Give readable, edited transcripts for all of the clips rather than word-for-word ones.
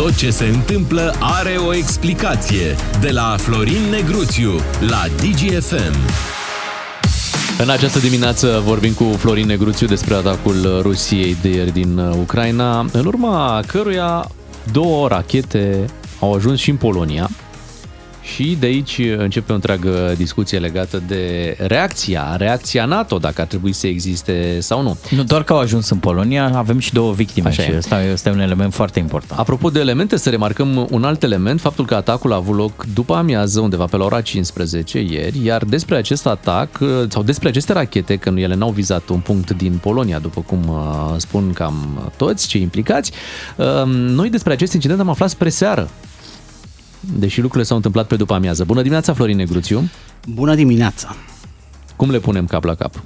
Tot ce se întâmplă are o explicație. De la Florin Negruțiu la Digi FM. În această dimineață vorbim cu Florin Negruțiu despre atacul Rusiei de ieri din Ucraina, în urma căruia două rachete au ajuns și în Polonia. Și de aici începe o întreagă discuție legată de reacția NATO, dacă ar trebui să existe sau nu. Nu doar că au ajuns în Polonia, avem și două victime. Așa și ăsta este un element foarte important. Apropo de elemente, să remarcăm un alt element, faptul că atacul a avut loc după amiază, undeva pe la ora 15 ieri, iar despre acest atac, sau despre aceste rachete, că ele n-au vizat un punct din Polonia, după cum spun cam toți cei implicați, noi despre acest incident am aflat spre seară. Deși lucrurile s-au întâmplat pe după amiază. Bună dimineața, Florin Negruțiu! Bună dimineața! Cum le punem cap la cap?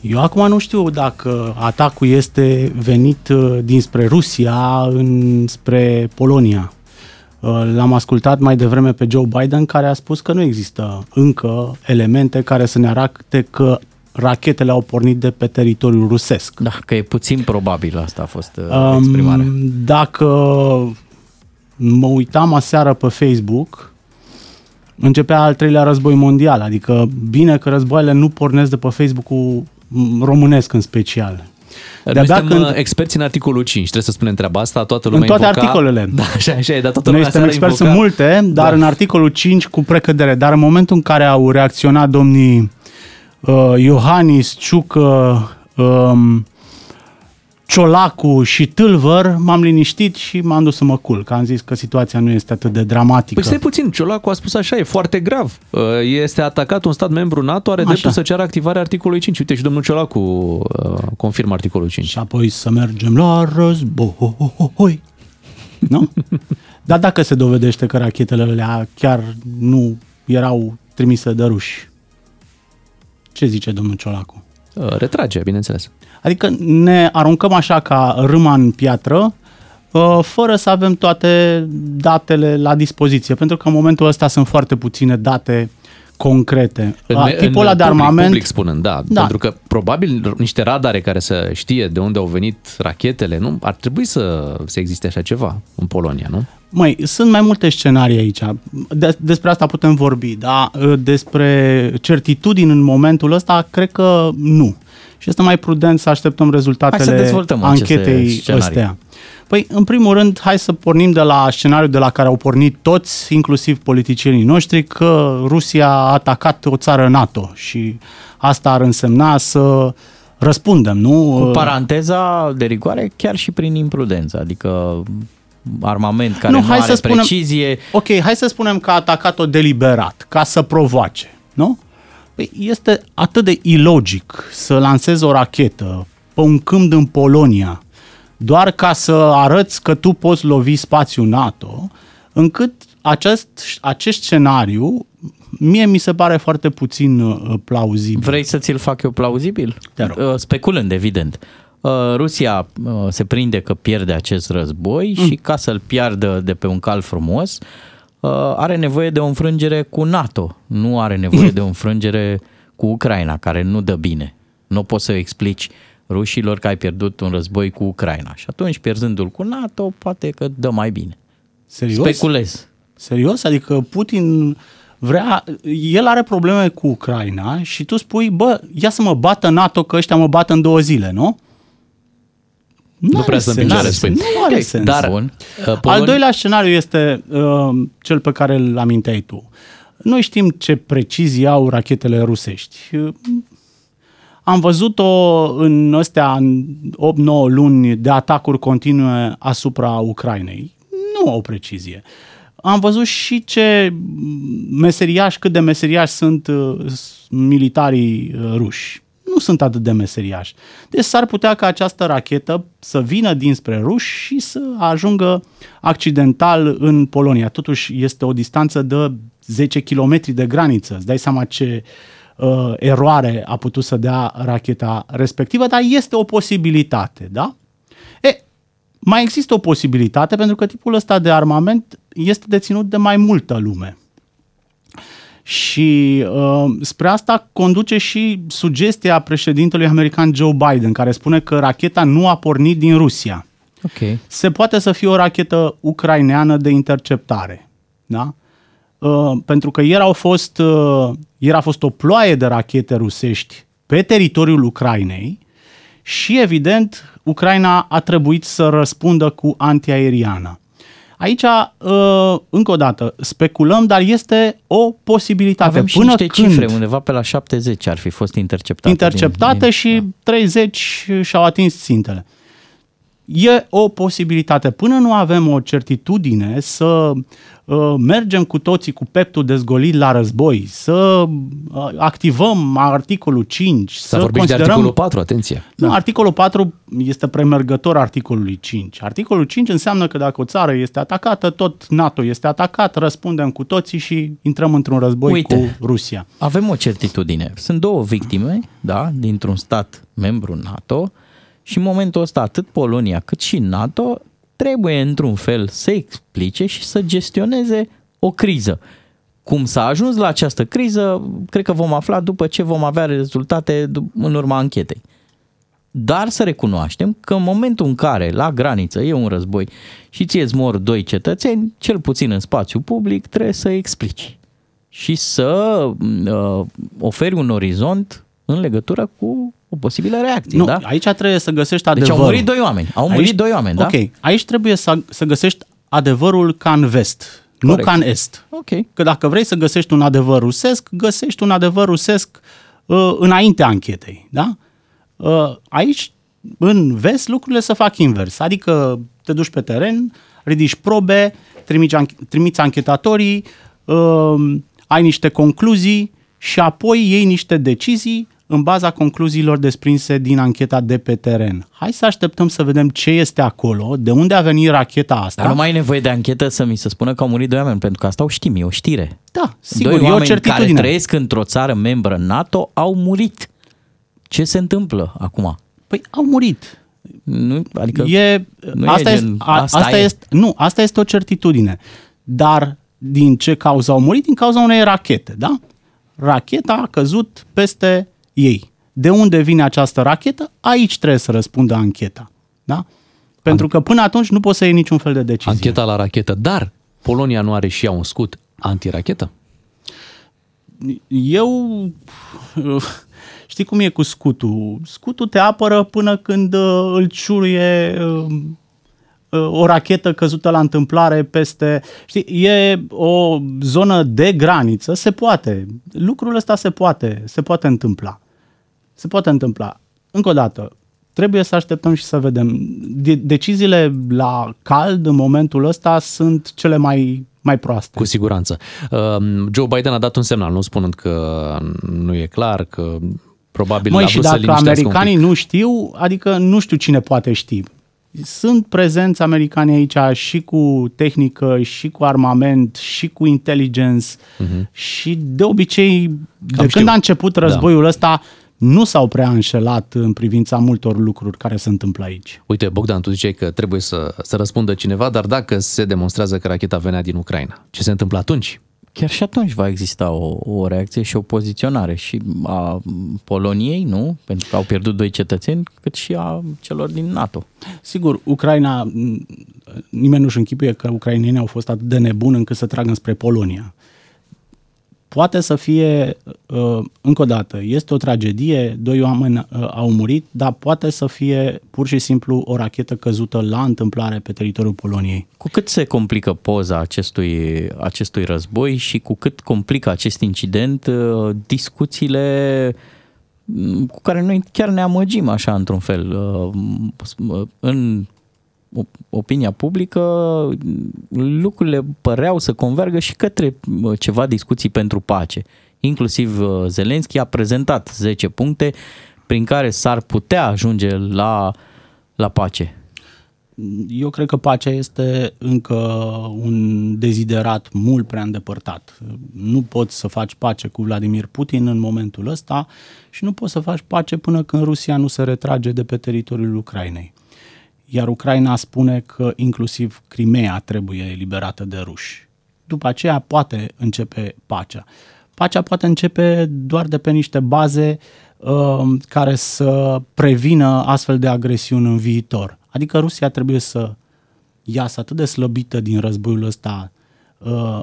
Eu acum nu știu dacă atacul este venit dinspre Rusia înspre Polonia. L-am ascultat mai devreme pe Joe Biden, care a spus că nu există încă elemente care să ne arate că rachetele au pornit de pe teritoriul rusesc. Da, că e puțin probabil, asta a fost exprimarea. Dacă... mă uitam aseară pe Facebook, începea al treilea război mondial, adică bine că războaiele nu pornesc de pe Facebook-ul românesc în special. Noi suntem experți în articolul 5, trebuie să spunem treaba asta, toată lumea invoca... În toate articolele. Da, așa e, dar toată lumea aseară invoca. Noi suntem experți în multe, dar da, în articolul 5 cu precădere. Dar în momentul în care au reacționat domnii Iohannis, Ciucă, Ciolacu și Tâlvăr, m-am liniștit și m-am dus să mă culc. Am zis că situația nu este atât de dramatică. Păi stai puțin, Ciolacu a spus așa, e foarte grav. Este atacat un stat membru NATO, are dreptul să ceară activarea articolului 5. Uite, și domnul Ciolacu confirmă articolul 5. Și apoi să mergem la război. Nu? Dar dacă se dovedește că rachetele alea chiar nu erau trimise de ruși, ce zice domnul Ciolacu? Retrage, bineînțeles. Adică ne aruncăm așa ca râma în piatră, fără să avem toate datele la dispoziție, pentru că în momentul ăsta sunt foarte puține date concrete. Tipul ăla de armament... Public spunând, da. Pentru că probabil niște radare care să știe de unde au venit rachetele, nu? Ar trebui să existe așa ceva în Polonia, nu? Măi, sunt mai multe scenarii aici. Despre asta putem vorbi, dar despre certitudini în momentul ăsta, cred că nu. Și este mai prudent să așteptăm rezultatele anchetei astea. Păi, în primul rând, hai să pornim de la scenariul de la care au pornit toți, inclusiv politicienii noștri, că Rusia a atacat o țară NATO și asta ar însemna să răspundem, nu? Cu paranteza de rigoare, chiar și prin imprudență, adică armament care nu are precizie. Ok, hai să spunem că a atacat-o deliberat, ca să provoace, nu? Păi este atât de ilogic să lansezi o rachetă pe un câmp în Polonia doar ca să arăți că tu poți lovi spațiul NATO, încât acest scenariu mie mi se pare foarte puțin plauzibil. Vrei să ți-l fac eu plauzibil? Te rog. Speculând, evident. Rusia se prinde că pierde acest război și ca să-l piardă de pe un cal frumos, are nevoie de o înfrângere cu NATO, nu are nevoie de o înfrângere cu Ucraina, care nu dă bine. Nu poți să explici rușilor că ai pierdut un război cu Ucraina și atunci, pierzându-l cu NATO, poate că dă mai bine. Serios? Speculez. Serios? Adică Putin vrea, el are probleme cu Ucraina și tu spui, bă, ia să mă bată NATO că ăștia mă bată în 2 zile, nu? Nu prea să împingere, spui. Nu are sens. Dar, Al doilea scenariu este cel pe care îl aminteai tu. Noi știm ce precizii au rachetele rusești. Am văzut-o în astea 8-9 luni de atacuri continue asupra Ucrainei. Nu au precizie. Am văzut și ce meseriași, cât de meseriași sunt militarii ruși. Nu sunt atât de meseriași. Deci s-ar putea ca această rachetă să vină dinspre ruși și să ajungă accidental în Polonia. Totuși este o distanță de 10 km de graniță. Îți dai seama ce eroare a putut să dea racheta respectivă, dar este o posibilitate, da? Mai există o posibilitate pentru că tipul ăsta de armament este deținut de mai multă lume. Și spre asta conduce și sugestia președintelui american Joe Biden, care spune că racheta nu a pornit din Rusia. Okay. Se poate să fie o rachetă ucraineană de interceptare. Da? Pentru că ieri a fost o ploaie de rachete rusești pe teritoriul Ucrainei și, evident, Ucraina a trebuit să răspundă cu antiaeriană. Aici, încă o dată, speculăm, dar este o posibilitate. Avem și niște cifre, undeva pe la 70 ar fi fost interceptate. Și 30 și-au atins țintele. E o posibilitate. Până nu avem o certitudine să mergem cu toții cu peptul dezgolit la război, să activăm articolul 5, să vorbim de articolul 4, atenție. Nu, articolul 4 este premergător articolului 5. Articolul 5 înseamnă că dacă o țară este atacată, tot NATO este atacat, răspundem cu toții și intrăm într-un război cu Rusia. Avem o certitudine. Sunt două victime, da, dintr-un stat membru NATO. Și în momentul ăsta, atât Polonia cât și NATO trebuie într-un fel să explice și să gestioneze o criză. Cum s-a ajuns la această criză, cred că vom afla după ce vom avea rezultate în urma anchetei. Dar să recunoaștem că în momentul în care la graniță e un război și ție-ți mor doi cetățeni, cel puțin în spațiu public, trebuie să explici și să oferi un orizont în legătură cu o posibilă reacție, da? Aici trebuie să găsești adevărul. Deci au murit doi oameni, da? Ok. Aici trebuie să găsești adevărul ca în vest, corect, nu ca în est. Ok. Că dacă vrei să găsești un adevăr rusesc, găsești un adevăr rusesc înaintea anchetei, da? Aici, în vest, lucrurile se fac invers. Adică te duci pe teren, ridici probe, trimiți anchetatorii, ai niște concluzii și apoi iei niște decizii în baza concluziilor desprinse din ancheta de pe teren. Hai să așteptăm să vedem ce este acolo, de unde a venit racheta asta. Dar nu mai e nevoie de anchetă să mi se spună că au murit doi oameni, pentru că asta o știm, e o știre. Da, sigur, doi oameni care trăiesc într-o țară membră NATO au murit. Ce se întâmplă acum? Păi au murit. Asta este o certitudine. Dar din ce cauză au murit? Din cauza unei rachete, da? Racheta a căzut peste ei. De unde vine această rachetă? Aici trebuie să răspundă ancheta. Da? Pentru că până atunci nu poți să iei niciun fel de decizie. Ancheta la rachetă. Dar Polonia nu are și ea un scut antirachetă? Știi cum e cu scutul? Scutul te apără până când îl ciuruie o rachetă căzută la întâmplare peste... Știi, e o zonă de graniță, se poate. Lucrul ăsta se poate întâmpla. Se poate întâmpla. Încă o dată, trebuie să așteptăm și să vedem. Deciziile la cald în momentul ăsta sunt cele mai proaste. Cu siguranță. Joe Biden a dat un semnal, nu spunând că nu e clar, că probabil... Măi, și dacă americanii nu știu, adică nu știu cine poate ști. Sunt prezenți americani aici și cu tehnică, și cu armament, și cu intelligence și de obicei, când a început războiul ăsta, nu s-au prea înșelat în privința multor lucruri care se întâmplă aici. Uite, Bogdan, tu ziceai că trebuie să răspundă cineva, dar dacă se demonstrează că racheta venea din Ucraina, ce se întâmplă atunci? Chiar și atunci va exista o reacție și o poziționare și a Poloniei, nu? Pentru că au pierdut doi cetățeni, cât și a celor din NATO. Sigur, Ucraina, nimeni nu-și închipuie că ucrainenii au fost atât de nebuni încât să tragă spre Polonia. Poate să fie, încă o dată, este o tragedie, doi oameni au murit, dar poate să fie pur și simplu o rachetă căzută la întâmplare pe teritoriul Poloniei. Cu cât se complică poza acestui război și cu cât complică acest incident discuțiile cu care noi chiar ne amăgim așa într-un fel. În opinia publică, lucrurile păreau să convergă și către ceva discuții pentru pace. Inclusiv Zelenski a prezentat 10 puncte prin care s-ar putea ajunge la pace. Eu cred că pacea este încă un deziderat mult prea îndepărtat. Nu poți să faci pace cu Vladimir Putin în momentul ăsta și nu poți să faci pace până când Rusia nu se retrage de pe teritoriul Ucrainei. Iar Ucraina spune că inclusiv Crimea trebuie eliberată de ruși. După aceea poate începe pacea. Pacea poate începe doar de pe niște baze care să prevină astfel de agresiuni în viitor. Adică Rusia trebuie să iasă atât de slăbită din războiul ăsta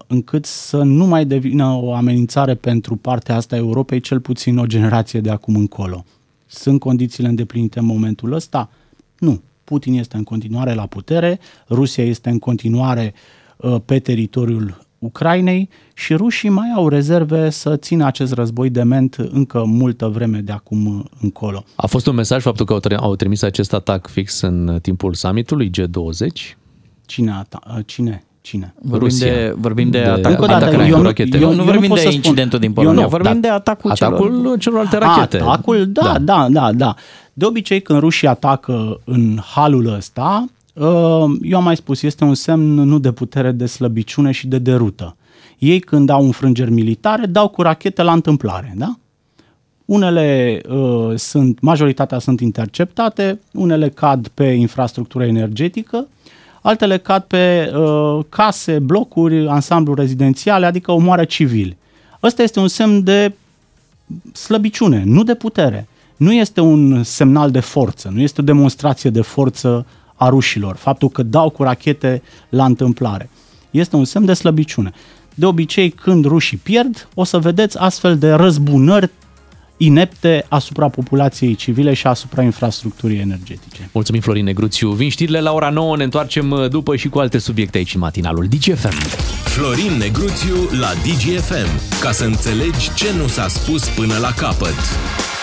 încât să nu mai devină o amenințare pentru partea asta a Europei, cel puțin o generație de acum încolo. Sunt condițiile îndeplinite în momentul ăsta? Nu. Putin este în continuare la putere, Rusia este în continuare pe teritoriul Ucrainei și rușii mai au rezerve să țină acest război dement încă multă vreme de acum încolo. A fost un mesaj faptul că au trimis acest atac fix în timpul summitului G20? Cine? Vorbim de atacul cu rachete. Eu nu vorbim de incidentul din Polonia, vorbim de atacul celorlalte rachete. Atacul, da. De obicei când rușii atacă în halul ăsta, eu am mai spus, este un semn nu de putere, de slăbiciune și de derută. Ei când au înfrângeri militare, dau cu rachete la întâmplare, da? Unele majoritatea sunt interceptate, unele cad pe infrastructura energetică, altele cad pe case, blocuri, ansambluri rezidențiale, adică omoară civili. Ăsta este un semn de slăbiciune, nu de putere. Nu este un semnal de forță, nu este o demonstrație de forță a rușilor, faptul că dau cu rachete la întâmplare. Este un semn de slăbiciune. De obicei, când rușii pierd, o să vedeți astfel de răzbunări inepte asupra populației civile și asupra infrastructurii energetice. Mulțumim, Florin Negruțiu. Vin știrile la ora 9, ne întoarcem după și cu alte subiecte aici în matinalul Digi FM. Florin Negruțiu la Digi FM, ca să înțelegi ce nu s-a spus până la capăt.